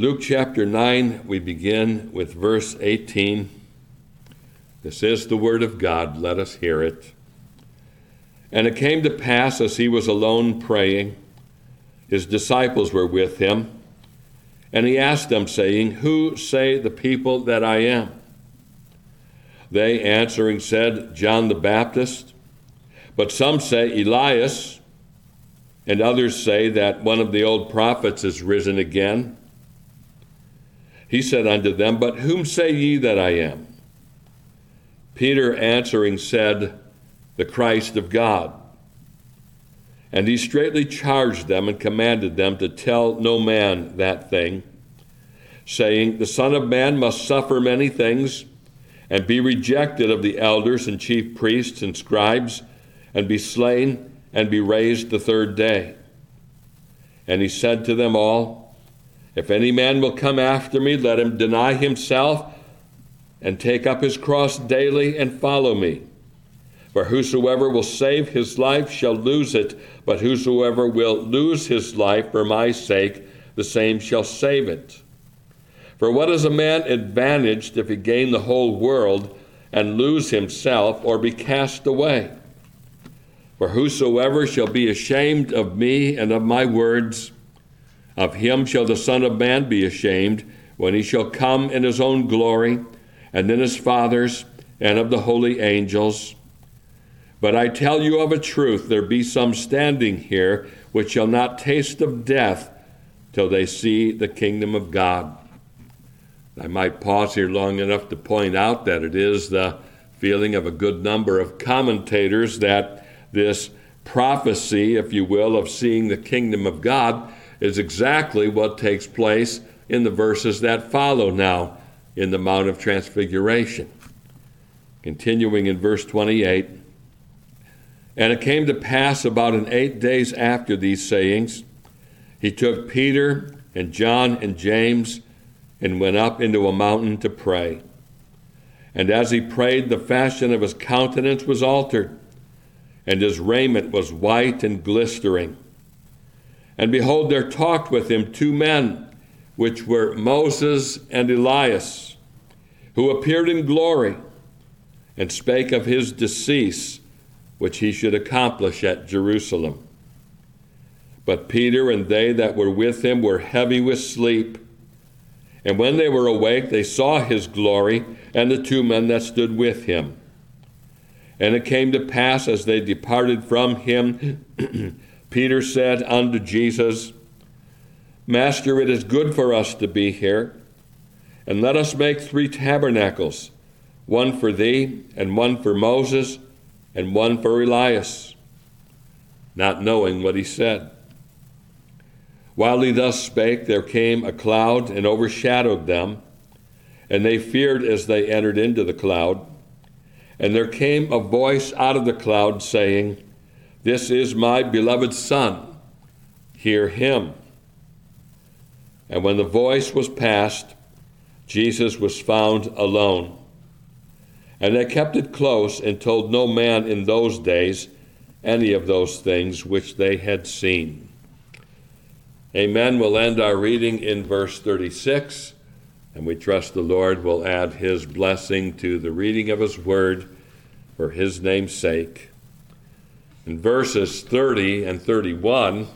Luke chapter 9, we begin with verse 18. This is the word of God. Let us hear it. And it came to pass, as he was alone praying, his disciples were with him. And he asked them, saying, Who say the people that I am? They answering said, John the Baptist. But some say, Elias. And others say that one of the old prophets is risen again. He said unto them, But whom say ye that I am? Peter answering said, The Christ of God. And he straitly charged them and commanded them to tell no man that thing, saying, The Son of Man must suffer many things, and be rejected of the elders and chief priests and scribes, and be slain, and be raised the third day. And he said to them all, If any man will come after me, let him deny himself, and take up his cross daily, and follow me. For whosoever will save his life shall lose it, but whosoever will lose his life for my sake, the same shall save it. For what is a man advantaged if he gain the whole world, and lose himself, or be cast away? For whosoever shall be ashamed of me and of my words, of him shall the Son of Man be ashamed, when he shall come in his own glory, and in his Father's, and of the holy angels. But I tell you of a truth, there be some standing here which shall not taste of death till they see the kingdom of God. I might pause here long enough to point out that it is the feeling of a good number of commentators that this prophecy, if you will, of seeing the kingdom of God is exactly what takes place in the verses that follow now in the Mount of Transfiguration. Continuing in verse 28, And it came to pass about an 8 days after these sayings, he took Peter and John and James and went up into a mountain to pray. And as he prayed, the fashion of his countenance was altered, and his raiment was white and glistering. And behold, there talked with him two men, which were Moses and Elias, who appeared in glory, and spake of his decease, which he should accomplish at Jerusalem. But Peter and they that were with him were heavy with sleep. And when they were awake, they saw his glory, and the two men that stood with him. And it came to pass, as they departed from him, Peter said unto Jesus, Master, it is good for us to be here, and let us make 3 tabernacles, one for thee, and one for Moses, and one for Elias, not knowing what he said. While he thus spake, there came a cloud and overshadowed them, and they feared as they entered into the cloud. And there came a voice out of the cloud, saying, This is my beloved Son, hear him. And when the voice was past, Jesus was found alone. And they kept it close, and told no man in those days any of those things which they had seen. Amen. We'll end our reading in verse 36. And we trust the Lord will add his blessing to the reading of his word for his name's sake. In verses 30 and 31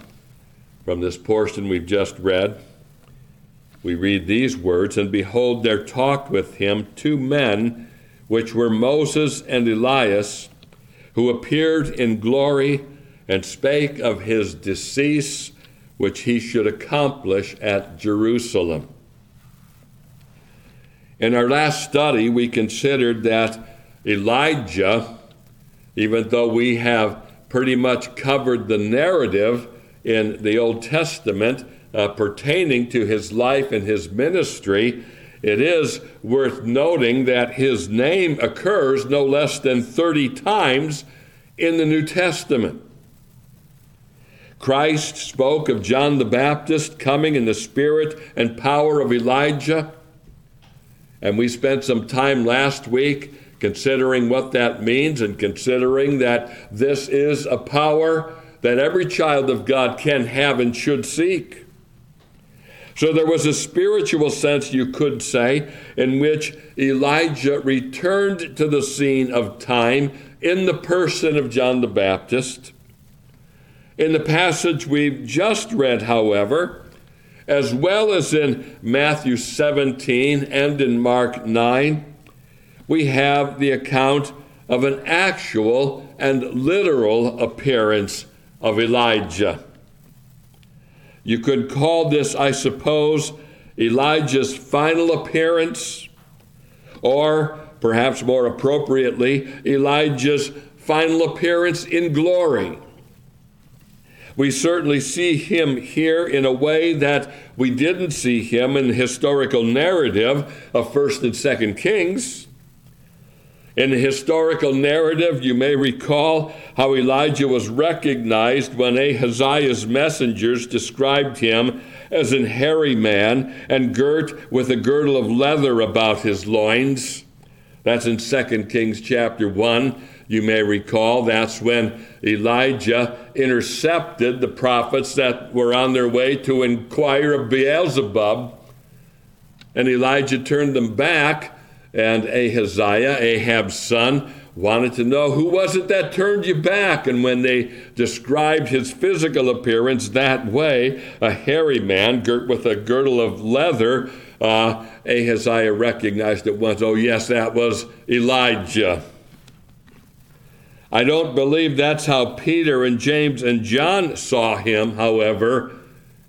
from this portion we've just read, we read these words, And behold, there talked with him two men, which were Moses and Elias, who appeared in glory and spake of his decease, which he should accomplish at Jerusalem. In our last study, we considered that Elijah, even though we have pretty much covered the narrative in the Old Testament pertaining to his life and his ministry, it is worth noting that his name occurs no less than 30 times in the New Testament. Christ spoke of John the Baptist coming in the spirit and power of Elijah. And we spent some time last week considering what that means and considering that this is a power that every child of God can have and should seek. So there was a spiritual sense, you could say, in which Elijah returned to the scene of time in the person of John the Baptist. In the passage we've just read, however, as well as in Matthew 17 and in Mark 9, we have the account of an actual and literal appearance of Elijah. You could call this, I suppose, Elijah's final appearance, or perhaps more appropriately, Elijah's final appearance in glory. We certainly see him here in a way that we didn't see him in the historical narrative of 1st and 2nd Kings. In the historical narrative, you may recall how Elijah was recognized when Ahaziah's messengers described him as an hairy man and girt with a girdle of leather about his loins. That's in 2 Kings chapter 1. You may recall that's when Elijah intercepted the prophets that were on their way to inquire of Beelzebub. And Elijah turned them back. And Ahaziah, Ahab's son, wanted to know, who was it that turned you back? And when they described his physical appearance that way, a hairy man girt with a girdle of leather, Ahaziah recognized at once, oh yes, that was Elijah. I don't believe that's how Peter and James and John saw him, however,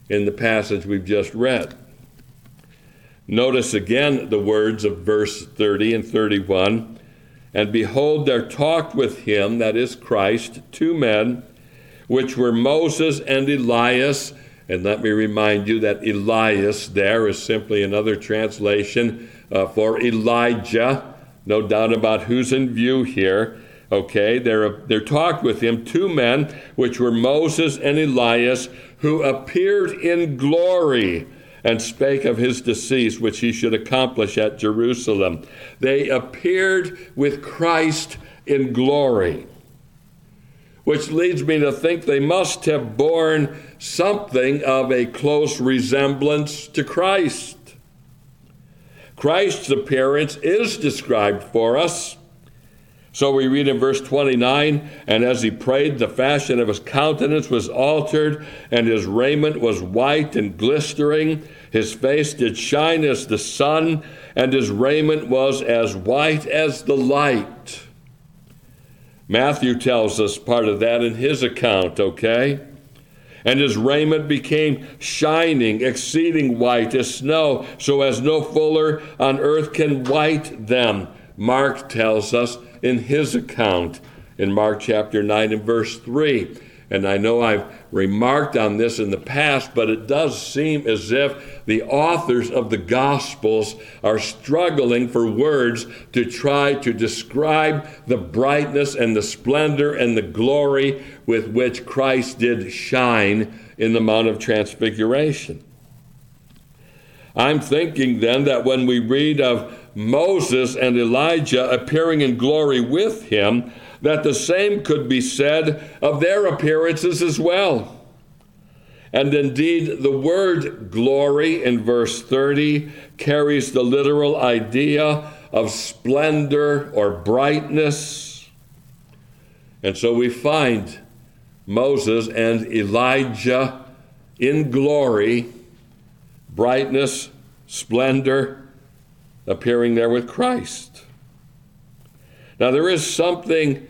in the passage we've just read. Notice again the words of verse 30 and 31. And behold, there talked with him, that is Christ, two men, which were Moses and Elias. And let me remind you that Elias there is simply another translation for Elijah. No doubt about who's in view here. Okay, there talked with him two men, which were Moses and Elias, who appeared in glory and spake of his decease, which he should accomplish at Jerusalem. They appeared with Christ in glory, which leads me to think they must have borne something of a close resemblance to Christ. Christ's appearance is described for us. So we read in verse 29, and as he prayed, the fashion of his countenance was altered, and his raiment was white and glistering. His face did shine as the sun, and his raiment was as white as the light. Matthew tells us part of that in his account, okay? And his raiment became shining, exceeding white as snow, so as no fuller on earth can white them. Mark tells us in his account in Mark chapter 9 and verse 3. And I know I've remarked on this in the past, but it does seem as if the authors of the Gospels are struggling for words to try to describe the brightness and the splendor and the glory with which Christ did shine in the Mount of Transfiguration. I'm thinking then that when we read of Moses and Elijah appearing in glory with him, that the same could be said of their appearances as well. And indeed, the word glory in verse 30 carries the literal idea of splendor or brightness. And so we find Moses and Elijah in glory, brightness, splendor, appearing there with Christ. Now, there is something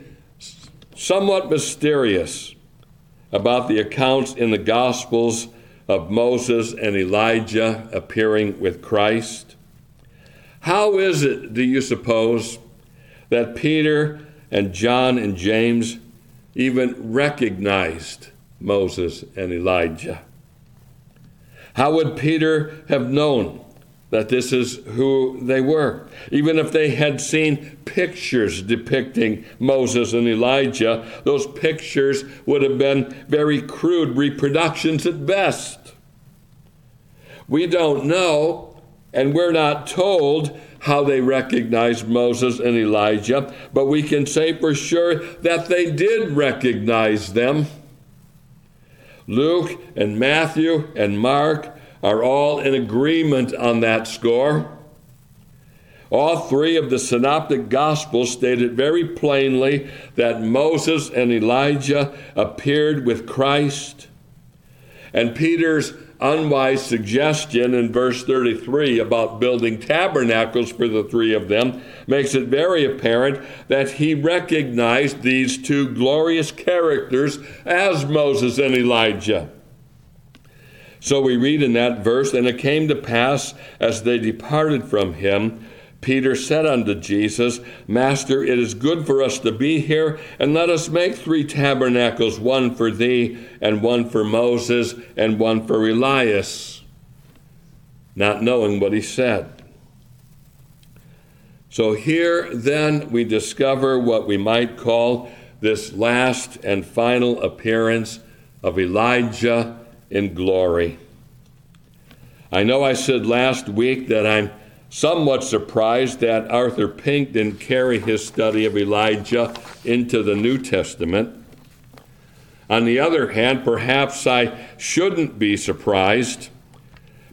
somewhat mysterious about the accounts in the Gospels of Moses and Elijah appearing with Christ. How is it, do you suppose, that Peter and John and James even recognized Moses and Elijah? How would Peter have known that this is who they were, even if they had seen pictures depicting Moses and Elijah? Those pictures would have been very crude reproductions at best. We don't know, and we're not told how they recognized Moses and Elijah, but we can say for sure that they did recognize them. Luke and Matthew and Mark are all in agreement on that score. All three of the Synoptic Gospels stated very plainly that Moses and Elijah appeared with Christ. And Peter's unwise suggestion in verse 33 about building tabernacles for the three of them makes it very apparent that he recognized these two glorious characters as Moses and Elijah. So we read in that verse, "And it came to pass, as they departed from him, Peter said unto Jesus, Master, it is good for us to be here, and let us make three tabernacles, one for thee, and one for Moses, and one for Elias," not knowing what he said. So here then we discover what we might call this last and final appearance of Elijah in glory. I know I said last week that I'm somewhat surprised that Arthur Pink didn't carry his study of Elijah into the New Testament. On the other hand, perhaps I shouldn't be surprised,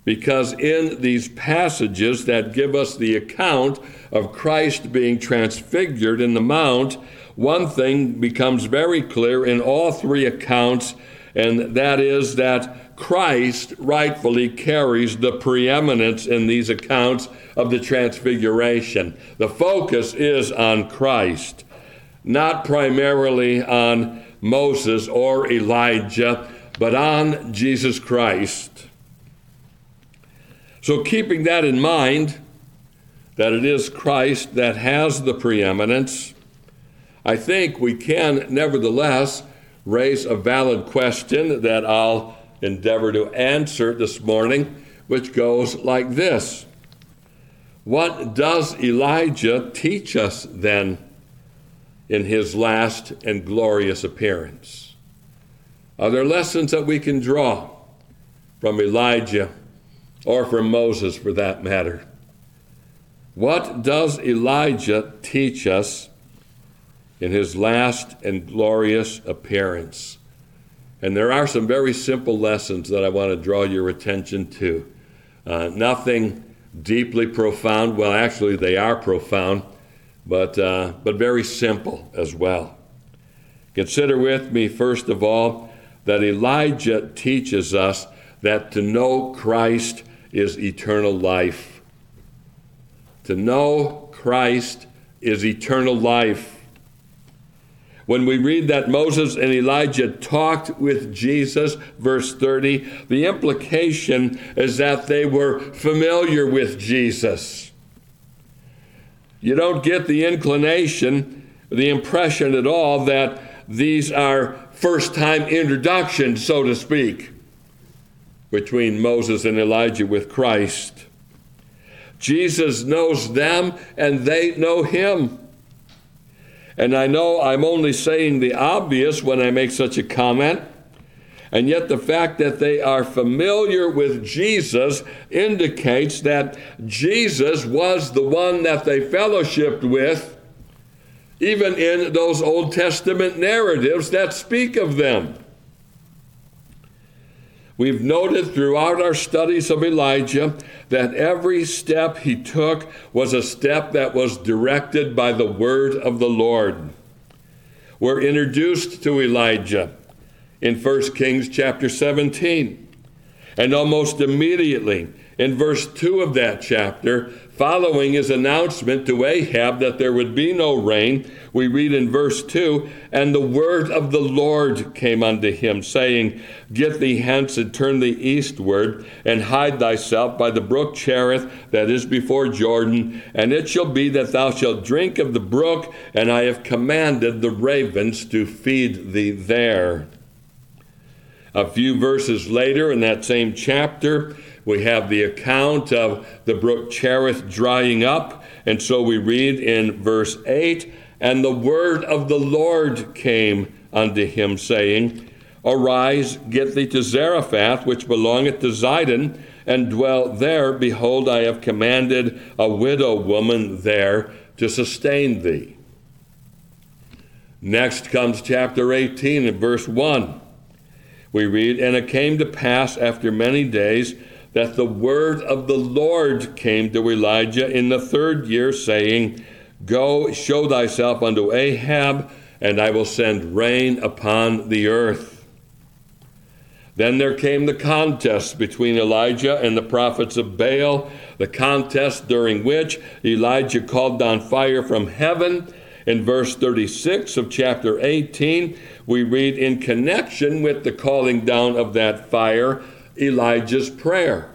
because in these passages that give us the account of Christ being transfigured in the mount, one thing becomes very clear in all three accounts, and that is that Christ rightfully carries the preeminence in these accounts of the transfiguration. The focus is on Christ, not primarily on Moses or Elijah, but on Jesus Christ. So keeping that in mind, that it is Christ that has the preeminence, I think we can nevertheless raise a valid question that I'll endeavor to answer this morning, which goes like this. What does Elijah teach us then in his last and glorious appearance? Are there lessons that we can draw from Elijah or from Moses for that matter? What does Elijah teach us in his last and glorious appearance? And there are some very simple lessons that I want to draw your attention to. Nothing deeply profound. Well, actually, they are profound, but very simple as well. Consider with me, first of all, that Elijah teaches us that to know Christ is eternal life. To know Christ is eternal life. When we read that Moses and Elijah talked with Jesus, verse 30, the implication is that they were familiar with Jesus. You don't get the inclination, the impression at all that these are first-time introductions, so to speak, between Moses and Elijah with Christ. Jesus knows them and they know him. And I know I'm only saying the obvious when I make such a comment, and yet the fact that they are familiar with Jesus indicates that Jesus was the one that they fellowshipped with, even in those Old Testament narratives that speak of them. We've noted throughout our studies of Elijah that every step he took was a step that was directed by the word of the Lord. We're introduced to Elijah in 1 Kings chapter 17. And almost immediately, in verse 2 of that chapter, following his announcement to Ahab that there would be no rain, we read in verse 2, "And the word of the Lord came unto him, saying, Get thee hence, and turn thee eastward, and hide thyself by the brook Cherith, that is before Jordan. And it shall be that thou shalt drink of the brook, and I have commanded the ravens to feed thee there." A few verses later, in that same chapter, we have the account of the brook Cherith drying up, and so we read in verse 8, "And the word of the Lord came unto him, saying, Arise, get thee to Zarephath, which belongeth to Zidon, and dwell there. Behold, I have commanded a widow woman there to sustain thee." Next comes chapter 18 and verse 1. We read, "And it came to pass after many days that the word of the Lord came to Elijah in the third year, saying, Go, show thyself unto Ahab, and I will send rain upon the earth. Then there came the contest between Elijah and the prophets of Baal, the contest during which Elijah called down fire from heaven. In verse 36 of chapter 18, we read in connection with the calling down of that fire, Elijah's prayer.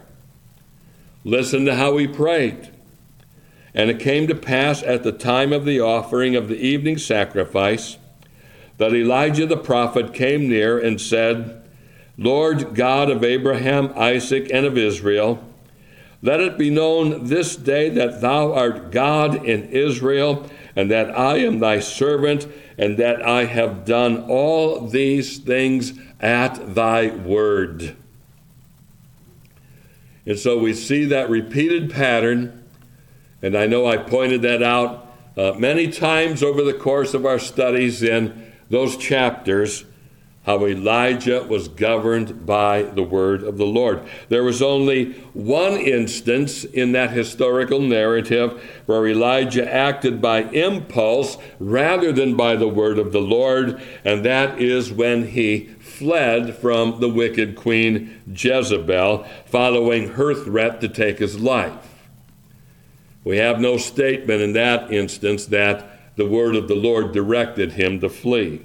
Listen to how he prayed. And it came to pass at the time of the offering of the evening sacrifice that Elijah the prophet came near and said, Lord God of Abraham, Isaac, and of Israel, let it be known this day that thou art God in Israel, and that I am thy servant, and that I have done all these things at thy word. And so we see that repeated pattern. And I know I pointed that out many times over the course of our studies in those chapters, how Elijah was governed by the word of the Lord. There was only one instance in that historical narrative where Elijah acted by impulse rather than by the word of the Lord, and that is when he fled from the wicked queen Jezebel, following her threat to take his life. We have no statement in that instance that the word of the Lord directed him to flee.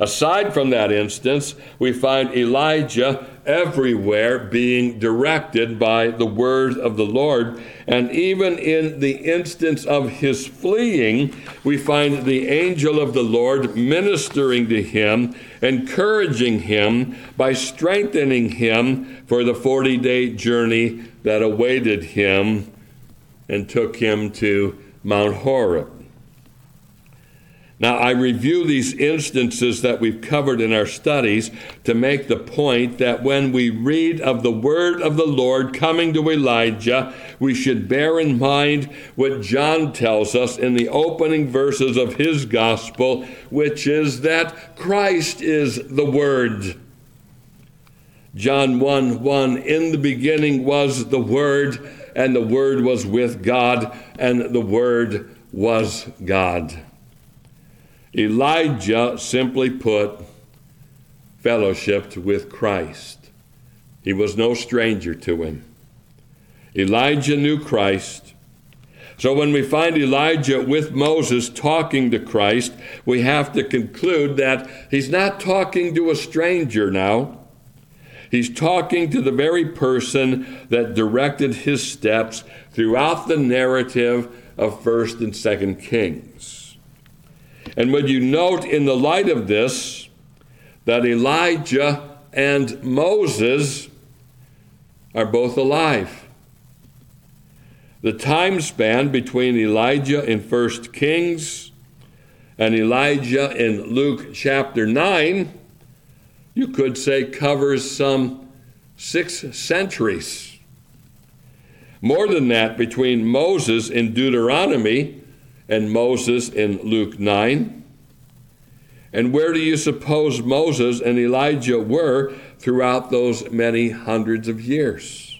Aside from that instance, we find Elijah everywhere being directed by the word of the Lord. And even in the instance of his fleeing, we find the angel of the Lord ministering to him, encouraging him by strengthening him for the 40-day journey that awaited him and took him to Mount Horeb. Now, I review these instances that we've covered in our studies to make the point that when we read of the word of the Lord coming to Elijah, we should bear in mind what John tells us in the opening verses of his gospel, which is that Christ is the word. John 1:1, in the beginning was the word, and the Word was with God, and the Word was God. Elijah, simply put, fellowshiped with Christ. He was no stranger to him. Elijah knew Christ. So when we find Elijah with Moses talking to Christ, we have to conclude that he's not talking to a stranger now. He's talking to the very person that directed his steps throughout the narrative of 1st and 2nd Kings. And would you note in the light of this that Elijah and Moses are both alive? The time span between Elijah in 1st Kings and Elijah in Luke chapter 9, you could say, covers some 6 centuries. More than that, between Moses in Deuteronomy and Moses in Luke 9. And where do you suppose Moses and Elijah were throughout those many hundreds of years?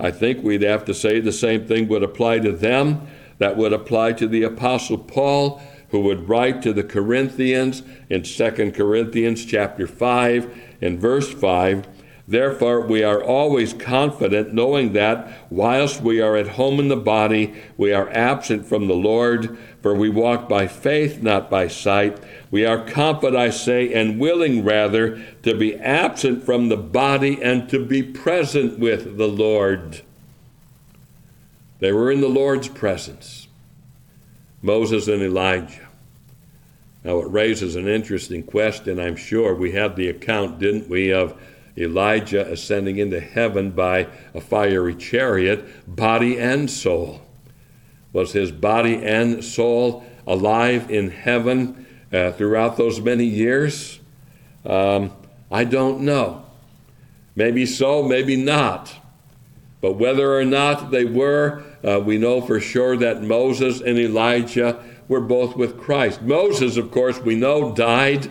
I think we'd have to say the same thing would apply to them that would apply to the Apostle Paul, who would write to the Corinthians in 2 Corinthians chapter 5 and verse 5, Therefore we are always confident, knowing that whilst we are at home in the body, we are absent from the Lord, for we walk by faith, not by sight. We are confident, I say, and willing rather, to be absent from the body and to be present with the Lord. They were in the Lord's presence, Moses and Elijah. Now, it raises an interesting question, I'm sure. We have the account, didn't we, of Elijah ascending into heaven by a fiery chariot, body and soul. Was his body and soul alive in heaven throughout those many years? I don't know. Maybe so, maybe not. But whether or not they were, we know for sure that Moses and Elijah were both with Christ. Moses, of course, we know died.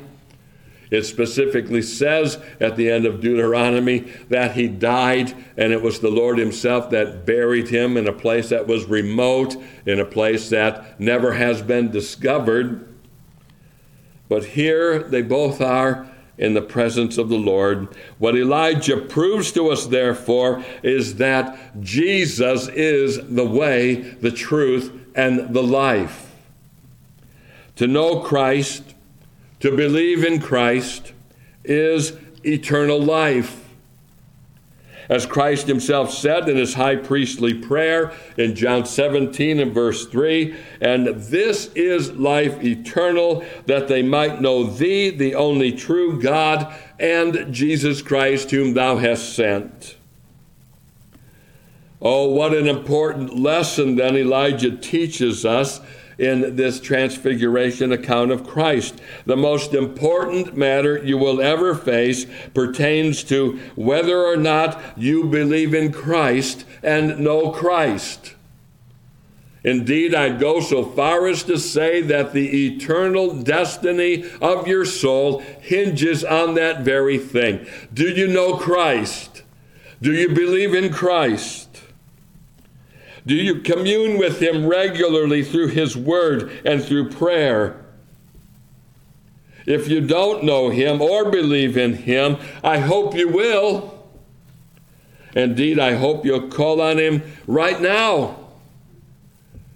It specifically says at the end of Deuteronomy that he died, and it was the Lord himself that buried him in a place that was remote, in a place that never has been discovered. But here they both are in the presence of the Lord. What Elijah proves to us, therefore, is that Jesus is the way, the truth, and the life. To know Christ, to believe in Christ, is eternal life. As Christ himself said in his high priestly prayer in John 17 and verse 3, "And this is life eternal, that they might know thee, the only true God, and Jesus Christ, whom thou hast sent." Oh, what an important lesson then Elijah teaches us in this transfiguration account of Christ. The most important matter you will ever face pertains to whether or not you believe in Christ and know Christ. Indeed, I'd go so far as to say that the eternal destiny of your soul hinges on that very thing. Do you know Christ? Do you believe in Christ? Do you commune with him regularly through his word and through prayer? If you don't know him or believe in him, I hope you will. Indeed, I hope you'll call on him right now,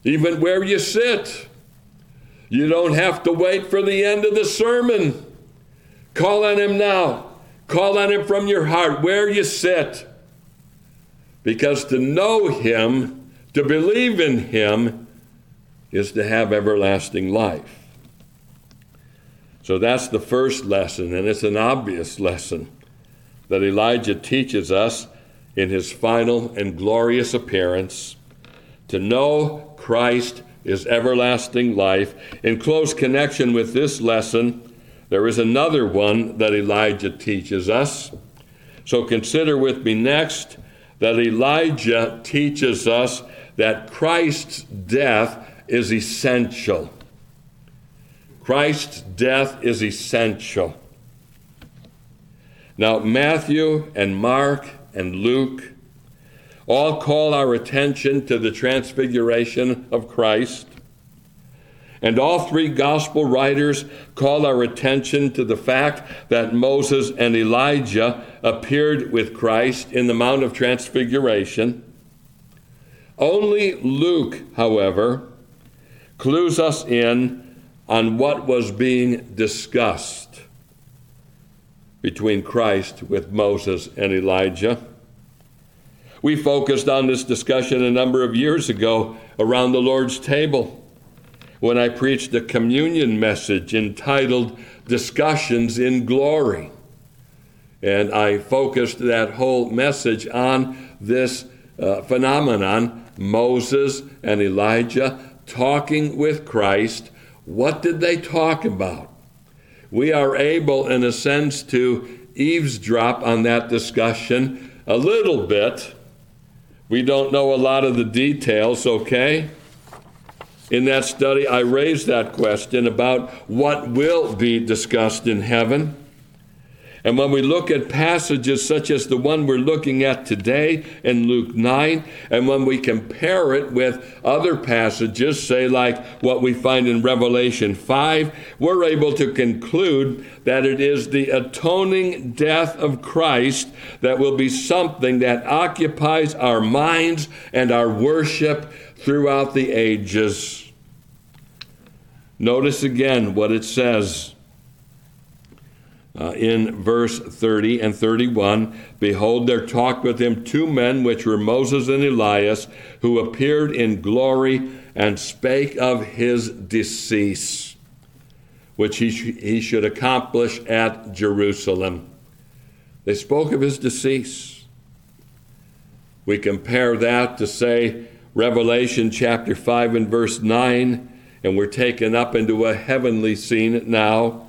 even where you sit. You don't have to wait for the end of the sermon. Call on him now. Call on him from your heart, where you sit. Because to know him, to believe in him, is to have everlasting life. So that's the first lesson, and it's an obvious lesson that Elijah teaches us in his final and glorious appearance. To know Christ is everlasting life. In close connection with this lesson, there is another one that Elijah teaches us. So consider with me next that Elijah teaches us that Christ's death is essential. Christ's death is essential. Now, Matthew and Mark and Luke all call our attention to the transfiguration of Christ. And all three gospel writers call our attention to the fact that Moses and Elijah appeared with Christ in the Mount of Transfiguration. Only Luke, however, clues us in on what was being discussed between Christ with Moses and Elijah. We focused on this discussion a number of years ago around the Lord's table when I preached a communion message entitled Discussions in Glory. And I focused that whole message on this phenomenon, Moses and Elijah talking with Christ. What did they talk about? We are able, in a sense, to eavesdrop on that discussion a little bit. We don't know a lot of the details, okay? In that study, I raised that question about what will be discussed in heaven. And when we look at passages such as the one we're looking at today in Luke 9, and when we compare it with other passages, say like what we find in Revelation 5, we're able to conclude that it is the atoning death of Christ that will be something that occupies our minds and our worship throughout the ages. Notice again what it says. In verse 30 and 31, "Behold, there talked with him two men, which were Moses and Elias, who appeared in glory and spake of his decease, which he should accomplish at Jerusalem." They spoke of his decease. We compare that to, say, Revelation chapter 5 and verse 9, and we're taken up into a heavenly scene now.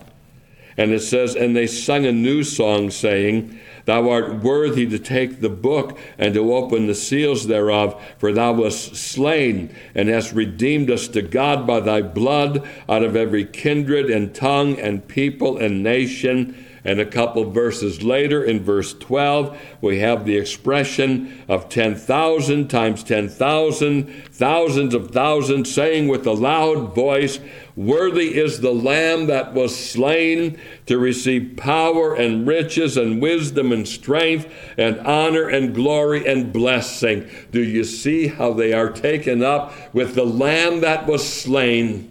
And it says, "And they sung a new song, saying, Thou art worthy to take the book and to open the seals thereof, for thou wast slain and hast redeemed us to God by thy blood out of every kindred and tongue and people and nation. And a couple verses later, in verse 12, we have the expression of 10,000 times 10,000, thousands of thousands, saying with a loud voice, "Worthy is the Lamb that was slain to receive power and riches and wisdom and strength and honor and glory and blessing." Do you see how they are taken up with the Lamb that was slain?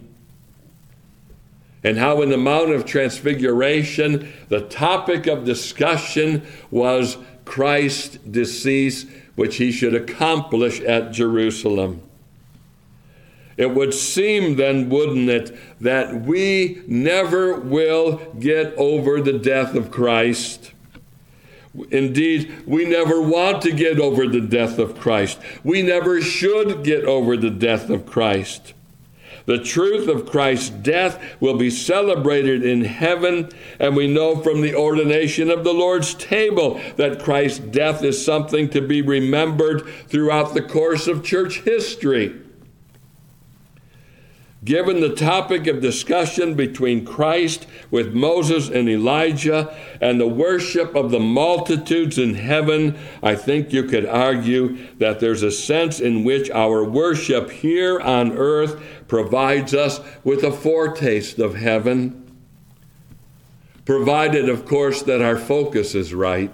And how in the Mount of Transfiguration, the topic of discussion was Christ's decease, which he should accomplish at Jerusalem. It would seem then, wouldn't it, that we never will get over the death of Christ. Indeed, we never want to get over the death of Christ. We never should get over the death of Christ. The truth of Christ's death will be celebrated in heaven, and we know from the ordination of the Lord's table that Christ's death is something to be remembered throughout the course of church history. Given the topic of discussion between Christ with Moses and Elijah and the worship of the multitudes in heaven, I think you could argue that there's a sense in which our worship here on earth provides us with a foretaste of heaven, provided, of course, that our focus is right.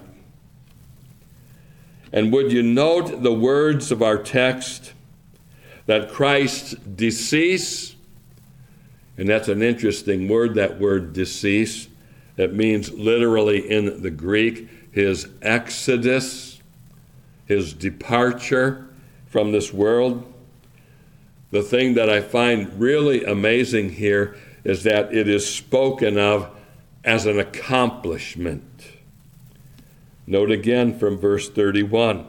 And would you note the words of our text that Christ's decease, and that's an interesting word, that word decease. It means literally in the Greek, his exodus, his departure from this world. The thing that I find really amazing here is that it is spoken of as an accomplishment. Note again from verse 31,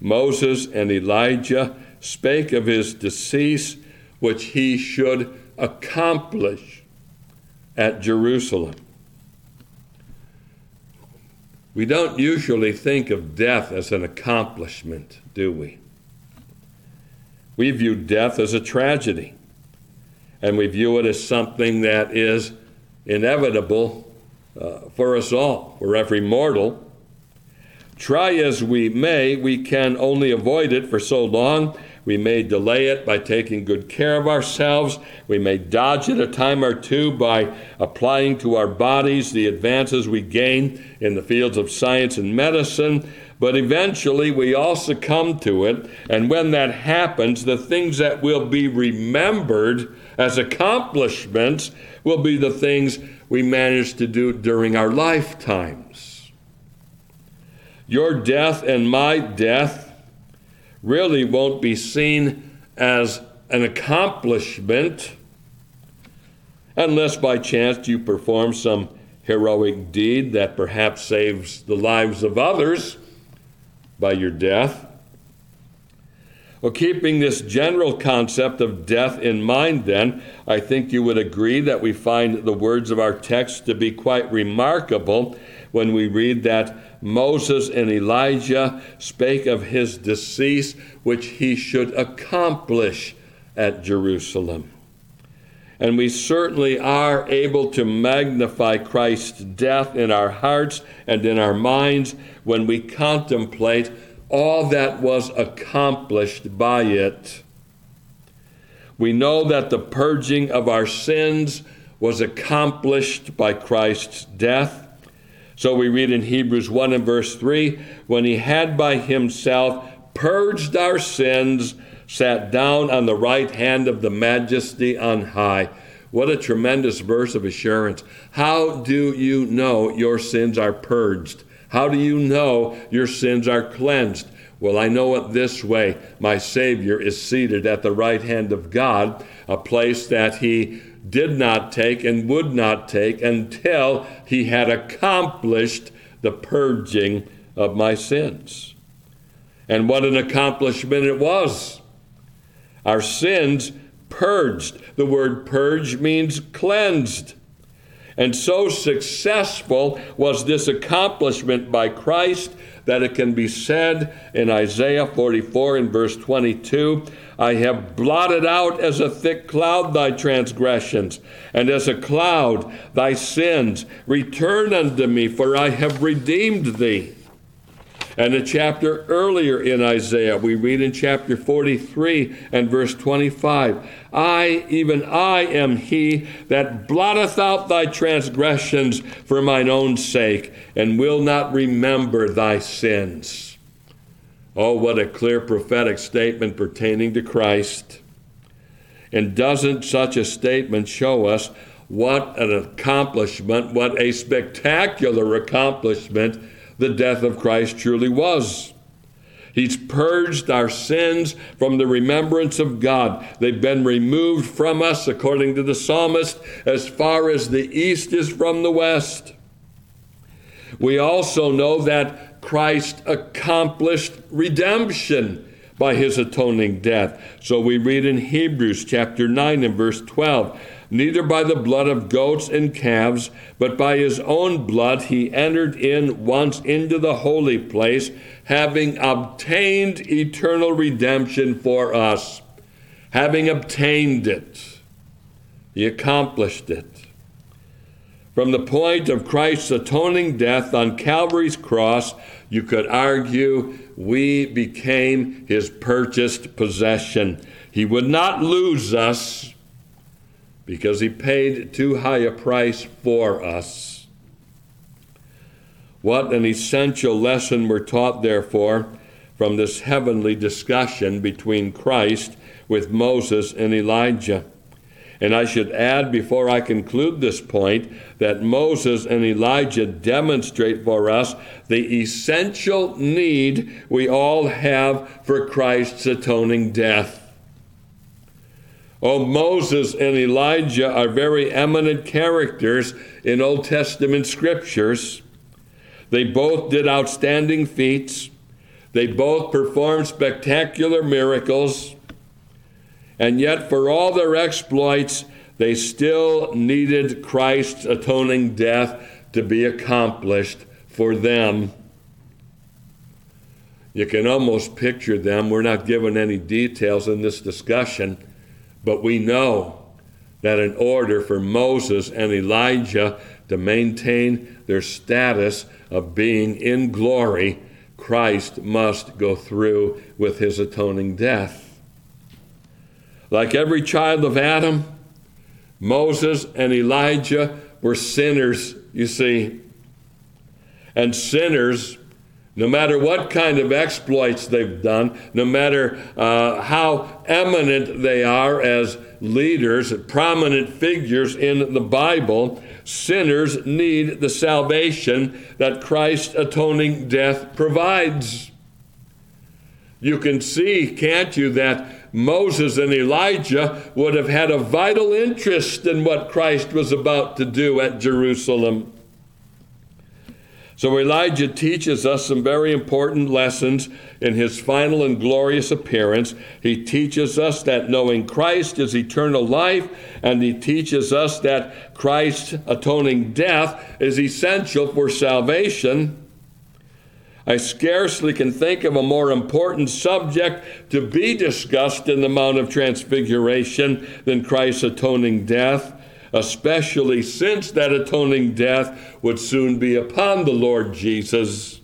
Moses and Elijah spake of his decease, which he should accomplish at Jerusalem. We don't usually think of death as an accomplishment, do we? We view death as a tragedy, and we view it as something that is inevitable for us all, for every mortal. Try as we may, we can only avoid it for so long. We may delay it by taking good care of ourselves. We may dodge it a time or two by applying to our bodies the advances we gain in the fields of science and medicine. But eventually we all succumb to it. And when that happens, the things that will be remembered as accomplishments will be the things we manage to do during our lifetimes. Your death and my death really won't be seen as an accomplishment unless by chance you perform some heroic deed that perhaps saves the lives of others by your death. Well, keeping this general concept of death in mind then, I think you would agree that we find the words of our text to be quite remarkable when we read that Moses and Elijah spake of his decease, which he should accomplish at Jerusalem. And we certainly are able to magnify Christ's death in our hearts and in our minds when we contemplate all that was accomplished by it. We know that the purging of our sins was accomplished by Christ's death. So we read in Hebrews 1 and verse 3, when he had by himself purged our sins, sat down on the right hand of the Majesty on high. What a tremendous verse of assurance. How do you know your sins are purged? How do you know your sins are cleansed? Well, I know it this way. My Savior is seated at the right hand of God, a place that he did not take and would not take until he had accomplished the purging of my sins. And what an accomplishment it was. Our sins purged. The word purge means cleansed. And so successful was this accomplishment by Christ that it can be said in Isaiah 44 and verse 22, I have blotted out as a thick cloud thy transgressions, and as a cloud thy sins. Return unto me, for I have redeemed thee. And a chapter earlier in Isaiah, we read in chapter 43 and verse 25, I, even I, am he that blotteth out thy transgressions for mine own sake, and will not remember thy sins. Oh, what a clear prophetic statement pertaining to Christ. And doesn't such a statement show us what an accomplishment, what a spectacular accomplishment the death of Christ truly was. He's purged our sins from the remembrance of God. They've been removed from us, according to the psalmist, as far as the east is from the west. We also know that Christ accomplished redemption by his atoning death. So we read in Hebrews chapter 9 and verse 12, neither by the blood of goats and calves, but by his own blood he entered in once into the holy place, having obtained eternal redemption for us. Having obtained it, he accomplished it. From the point of Christ's atoning death on Calvary's cross, you could argue we became his purchased possession. He would not lose us, because he paid too high a price for us. What an essential lesson we're taught, therefore, from this heavenly discussion between Christ with Moses and Elijah. And I should add, before I conclude this point, that Moses and Elijah demonstrate for us the essential need we all have for Christ's atoning death. Oh, Moses and Elijah are very eminent characters in Old Testament scriptures. They both did outstanding feats. They both performed spectacular miracles. And yet, for all their exploits, they still needed Christ's atoning death to be accomplished for them. You can almost picture them. We're not given any details in this discussion. But we know that in order for Moses and Elijah to maintain their status of being in glory, Christ must go through with his atoning death. Like every child of Adam, Moses and Elijah were sinners, you see. And sinners, no matter what kind of exploits they've done, no matter how eminent they are as leaders, prominent figures in the Bible, sinners need the salvation that Christ's atoning death provides. You can see, can't you, that Moses and Elijah would have had a vital interest in what Christ was about to do at Jerusalem. So Elijah teaches us some very important lessons in his final and glorious appearance. He teaches us that knowing Christ is eternal life, and he teaches us that Christ's atoning death is essential for salvation. I scarcely can think of a more important subject to be discussed in the Mount of Transfiguration than Christ's atoning death, especially since that atoning death would soon be upon the Lord Jesus.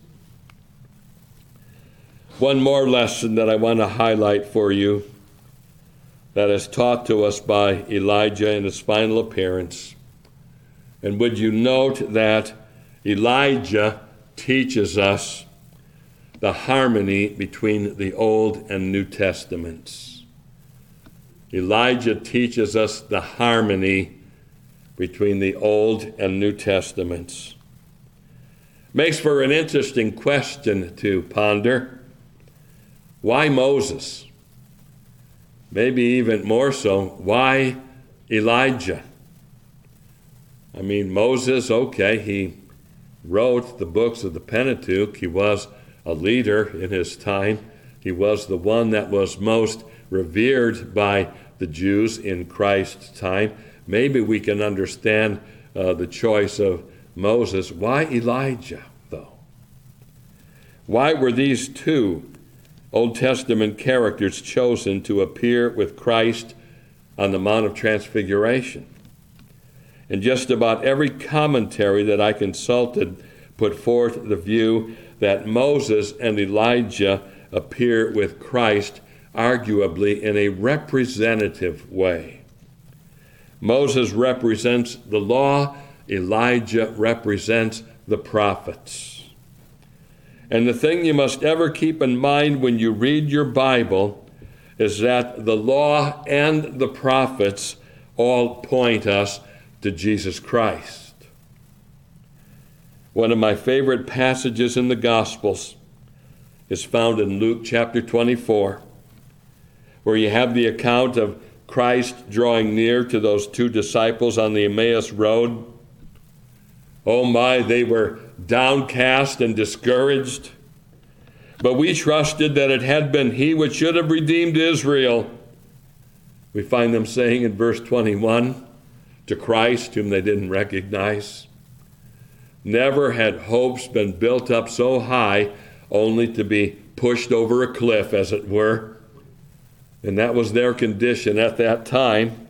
One more lesson that I want to highlight for you that is taught to us by Elijah in his final appearance. And would you note that Elijah teaches us the harmony between the Old and New Testaments. Elijah teaches us the harmony between the Old and New Testaments. Makes for an interesting question to ponder. Why Moses? Maybe even more so, why Elijah? I mean, Moses, okay, he wrote the books of the Pentateuch. He was a leader in his time. He was the one that was most revered by the Jews in Christ's time. Maybe we can understand the choice of Moses. Why Elijah, though? Why were these two Old Testament characters chosen to appear with Christ on the Mount of Transfiguration? And just about every commentary that I consulted put forth the view that Moses and Elijah appear with Christ, arguably in a representative way. Moses represents the law, Elijah represents the prophets. And the thing you must ever keep in mind when you read your Bible is that the law and the prophets all point us to Jesus Christ. One of my favorite passages in the Gospels is found in Luke chapter 24, where you have the account of Christ drawing near to those two disciples on the Emmaus Road. Oh my, they were downcast and discouraged. But we trusted that it had been he which should have redeemed Israel. We find them saying in verse 21 to Christ, whom they didn't recognize. Never had hopes been built up so high, only to be pushed over a cliff, as it were. And that was their condition at that time.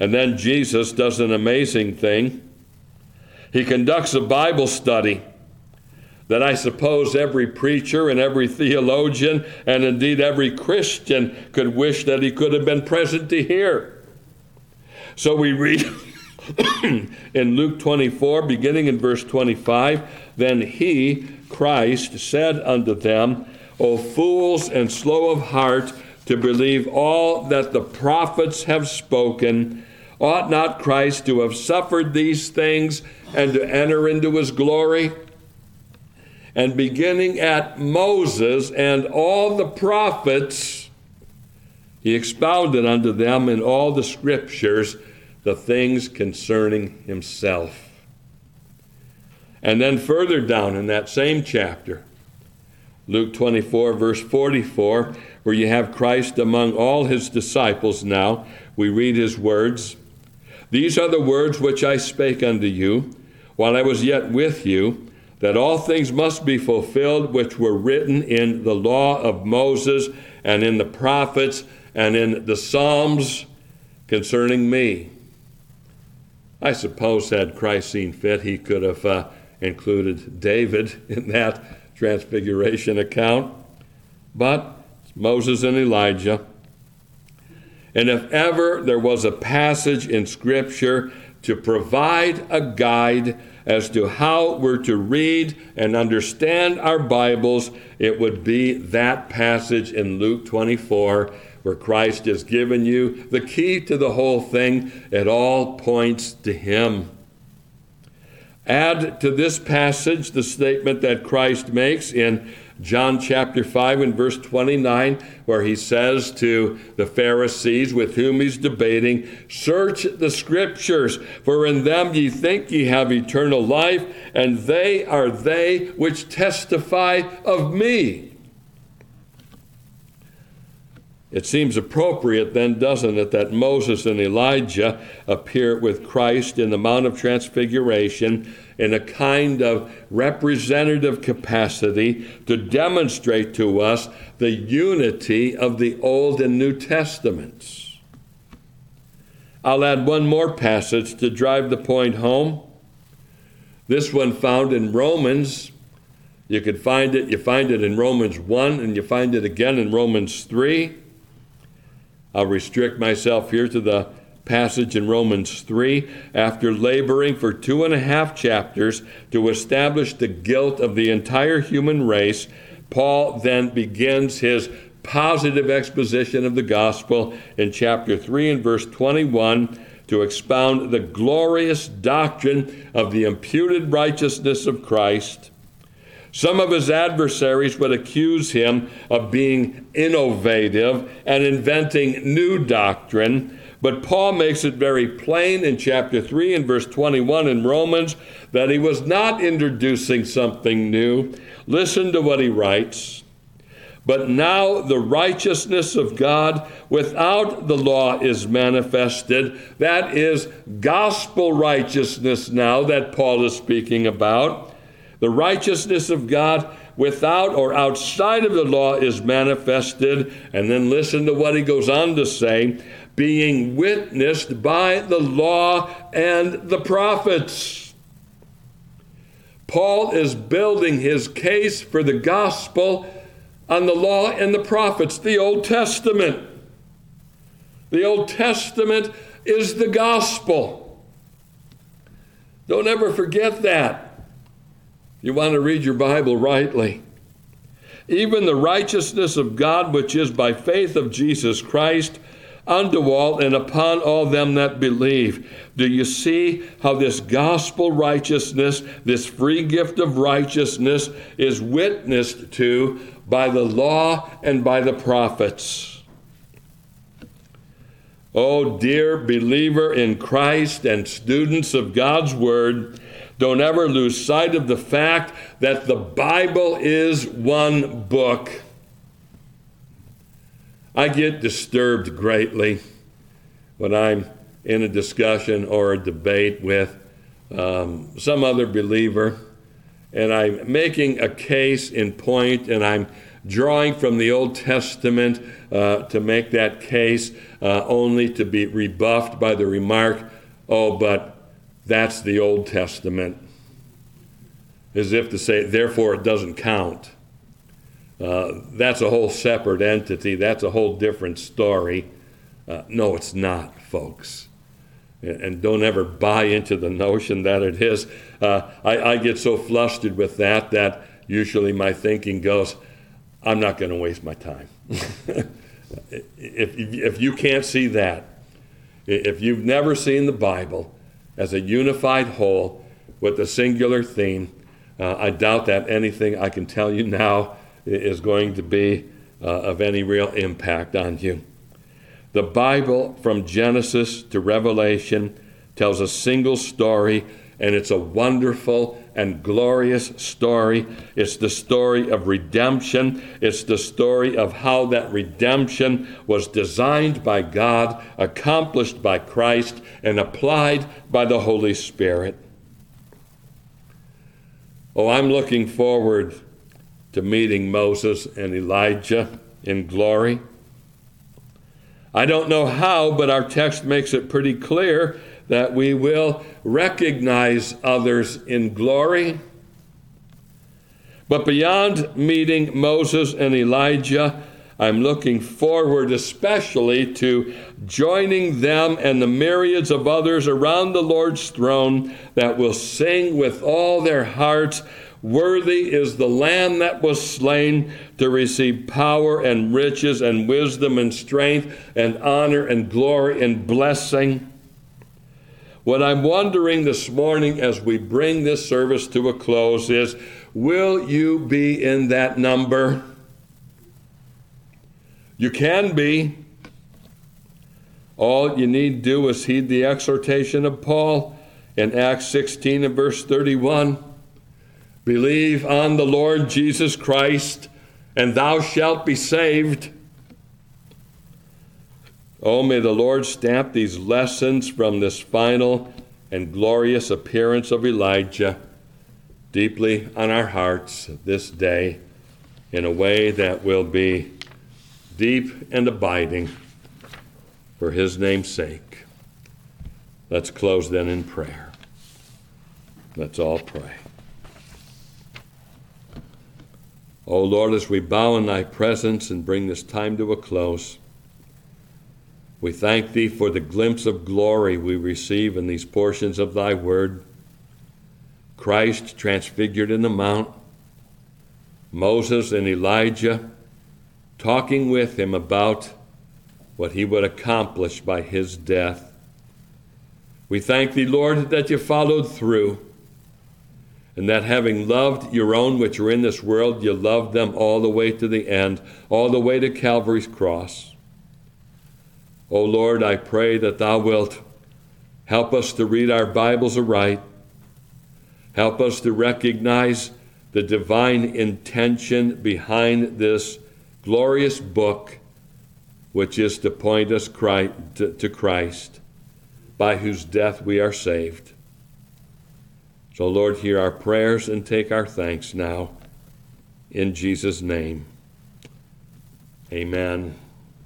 And then Jesus does an amazing thing. He conducts a Bible study that I suppose every preacher and every theologian and indeed every Christian could wish that he could have been present to hear. So we read in Luke 24, beginning in verse 25, Then he, Christ, said unto them, O fools and slow of heart, to believe all that the prophets have spoken. Ought not Christ to have suffered these things and to enter into his glory? And beginning at Moses and all the prophets, he expounded unto them in all the scriptures the things concerning himself. And then further down in that same chapter, Luke 24, verse 44, where you have Christ among all his disciples now, we read his words. These are the words which I spake unto you while I was yet with you, that all things must be fulfilled which were written in the law of Moses and in the prophets and in the Psalms concerning me. I suppose had Christ seen fit, he could have included David in that transfiguration account. But Moses and Elijah. And if ever there was a passage in Scripture to provide a guide as to how we're to read and understand our Bibles, it would be that passage in Luke 24, where Christ has given you the key to the whole thing. It all points to him. Add to this passage the statement that Christ makes in John chapter 5 and verse 29, where he says to the Pharisees with whom he's debating, Search the scriptures, for in them ye think ye have eternal life, and they are they which testify of me. It seems appropriate then, doesn't it, that Moses and Elijah appear with Christ in the Mount of Transfiguration in a kind of representative capacity to demonstrate to us the unity of the Old and New Testaments. I'll add one more passage to drive the point home. This one found in Romans. You can find it. You find it in Romans 1, and you find it again in Romans 3. I'll restrict myself here to the passage in Romans 3. After laboring for 2.5 chapters to establish the guilt of the entire human race, Paul then begins his positive exposition of the gospel in chapter 3 and verse 21 to expound the glorious doctrine of the imputed righteousness of Christ. Some of his adversaries would accuse him of being innovative and inventing new doctrine, but Paul makes it very plain in chapter 3 and verse 21 in Romans that he was not introducing something new. Listen to what he writes. But now the righteousness of God without the law is manifested. That is gospel righteousness now that Paul is speaking about. The righteousness of God without or outside of the law is manifested. And then listen to what he goes on to say. Being witnessed by the law and the prophets. Paul is building his case for the gospel on the law and the prophets, the Old Testament. The Old Testament is the gospel. Don't ever forget that. You want to read your Bible rightly. Even the righteousness of God, which is by faith of Jesus Christ, unto all and upon all them that believe. Do you see how this gospel righteousness, this free gift of righteousness, is witnessed to by the law and by the prophets? Oh, dear believer in Christ and students of God's Word, don't ever lose sight of the fact that the Bible is one book. I get disturbed greatly when I'm in a discussion or a debate with some other believer, and I'm making a case in point, and I'm drawing from the Old Testament to make that case, only to be rebuffed by the remark, "Oh, but that's the Old Testament," as if to say, therefore it doesn't count. That's a whole separate entity. That's a whole different story. No, it's not, folks. And don't ever buy into the notion that it is. I get so flustered with that usually my thinking goes, I'm not going to waste my time. If you can't see that, if you've never seen the Bible as a unified whole with a singular theme, I doubt that anything I can tell you now is going to be of any real impact on you. The Bible, from Genesis to Revelation, tells a single story, and it's a wonderful and glorious story. It's the story of redemption. It's the story of how that redemption was designed by God, accomplished by Christ, and applied by the Holy Spirit. Oh, I'm looking forward to meeting Moses and Elijah in glory. I don't know how, but our text makes it pretty clear that we will recognize others in glory. But beyond meeting Moses and Elijah, I'm looking forward especially to joining them and the myriads of others around the Lord's throne that will sing with all their hearts, "Worthy is the Lamb that was slain to receive power and riches and wisdom and strength and honor and glory and blessing." What I'm wondering this morning as we bring this service to a close is, will you be in that number? You can be. All you need do is heed the exhortation of Paul in Acts 16 and verse 31. Believe on the Lord Jesus Christ, and thou shalt be saved. Oh, may the Lord stamp these lessons from this final and glorious appearance of Elijah deeply on our hearts this day in a way that will be deep and abiding for his name's sake. Let's close then in prayer. Let's all pray. O Lord, as we bow in thy presence and bring this time to a close, we thank thee for the glimpse of glory we receive in these portions of thy word. Christ transfigured in the mount, Moses and Elijah talking with him about what he would accomplish by his death. We thank thee, Lord, that you followed through, and that having loved your own which are in this world, you loved them all the way to the end, all the way to Calvary's cross. O Lord, I pray that thou wilt help us to read our Bibles aright. Help us to recognize the divine intention behind this glorious book, which is to point us to Christ, by whose death we are saved. So, Lord, hear our prayers and take our thanks now. In Jesus' name, amen.